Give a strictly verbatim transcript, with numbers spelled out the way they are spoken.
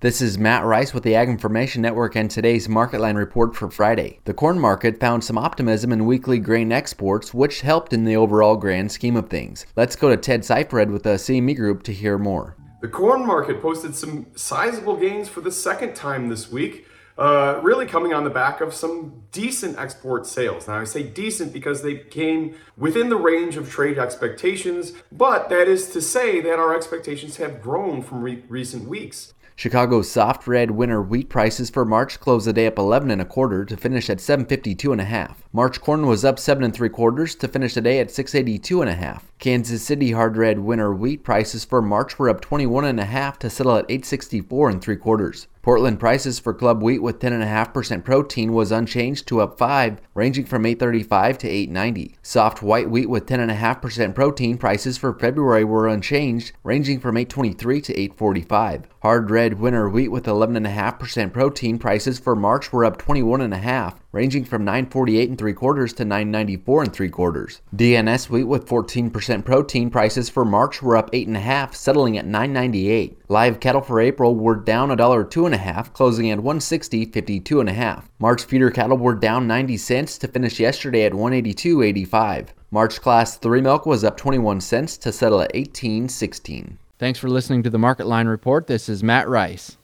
This is Matt Rice with the Ag Information Network and today's MarketLine report for Friday. The corn market found some optimism in weekly grain exports, which helped in the overall grand scheme of things. Let's go to Ted Seifred with the C M E Group to hear more. The corn market posted some sizable gains for the second time this week, uh, really coming on the back of some decent export sales. Now, I say decent because they came within the range of trade expectations, but that is to say that our expectations have grown from re- recent weeks. Chicago's soft red winter wheat prices for March closed the day up eleven and a quarter to finish at seven fifty-two and a half. March corn was up seven and three quarters to finish the day at six eighty-two and a half. Kansas City hard red winter wheat prices for March were up twenty-one and a half to settle at eight sixty-four and three quarters. Portland prices for club wheat with ten and a half percent protein was unchanged to up five, ranging from eight thirty-five to eight ninety. Soft white wheat with ten and a half percent protein prices for February were unchanged, ranging from eight twenty-three to eight forty-five. Hard red winter wheat with eleven and a half percent protein prices for March were up twenty-one and a half, ranging from nine forty-eight and three quarters to nine ninety-four and three quarters. D N S wheat with fourteen percent protein prices for March were up eight and a half, settling at nine ninety-eight. Live cattle for April were down a dollar two and a half, closing at one sixty fifty-two and a half. March feeder cattle were down ninety cents to finish yesterday at one eighty-two eighty-five. March class three milk was up twenty-one cents to settle at eighteen sixteen. Thanks for listening to the MarketLine report. This is Matt Rice.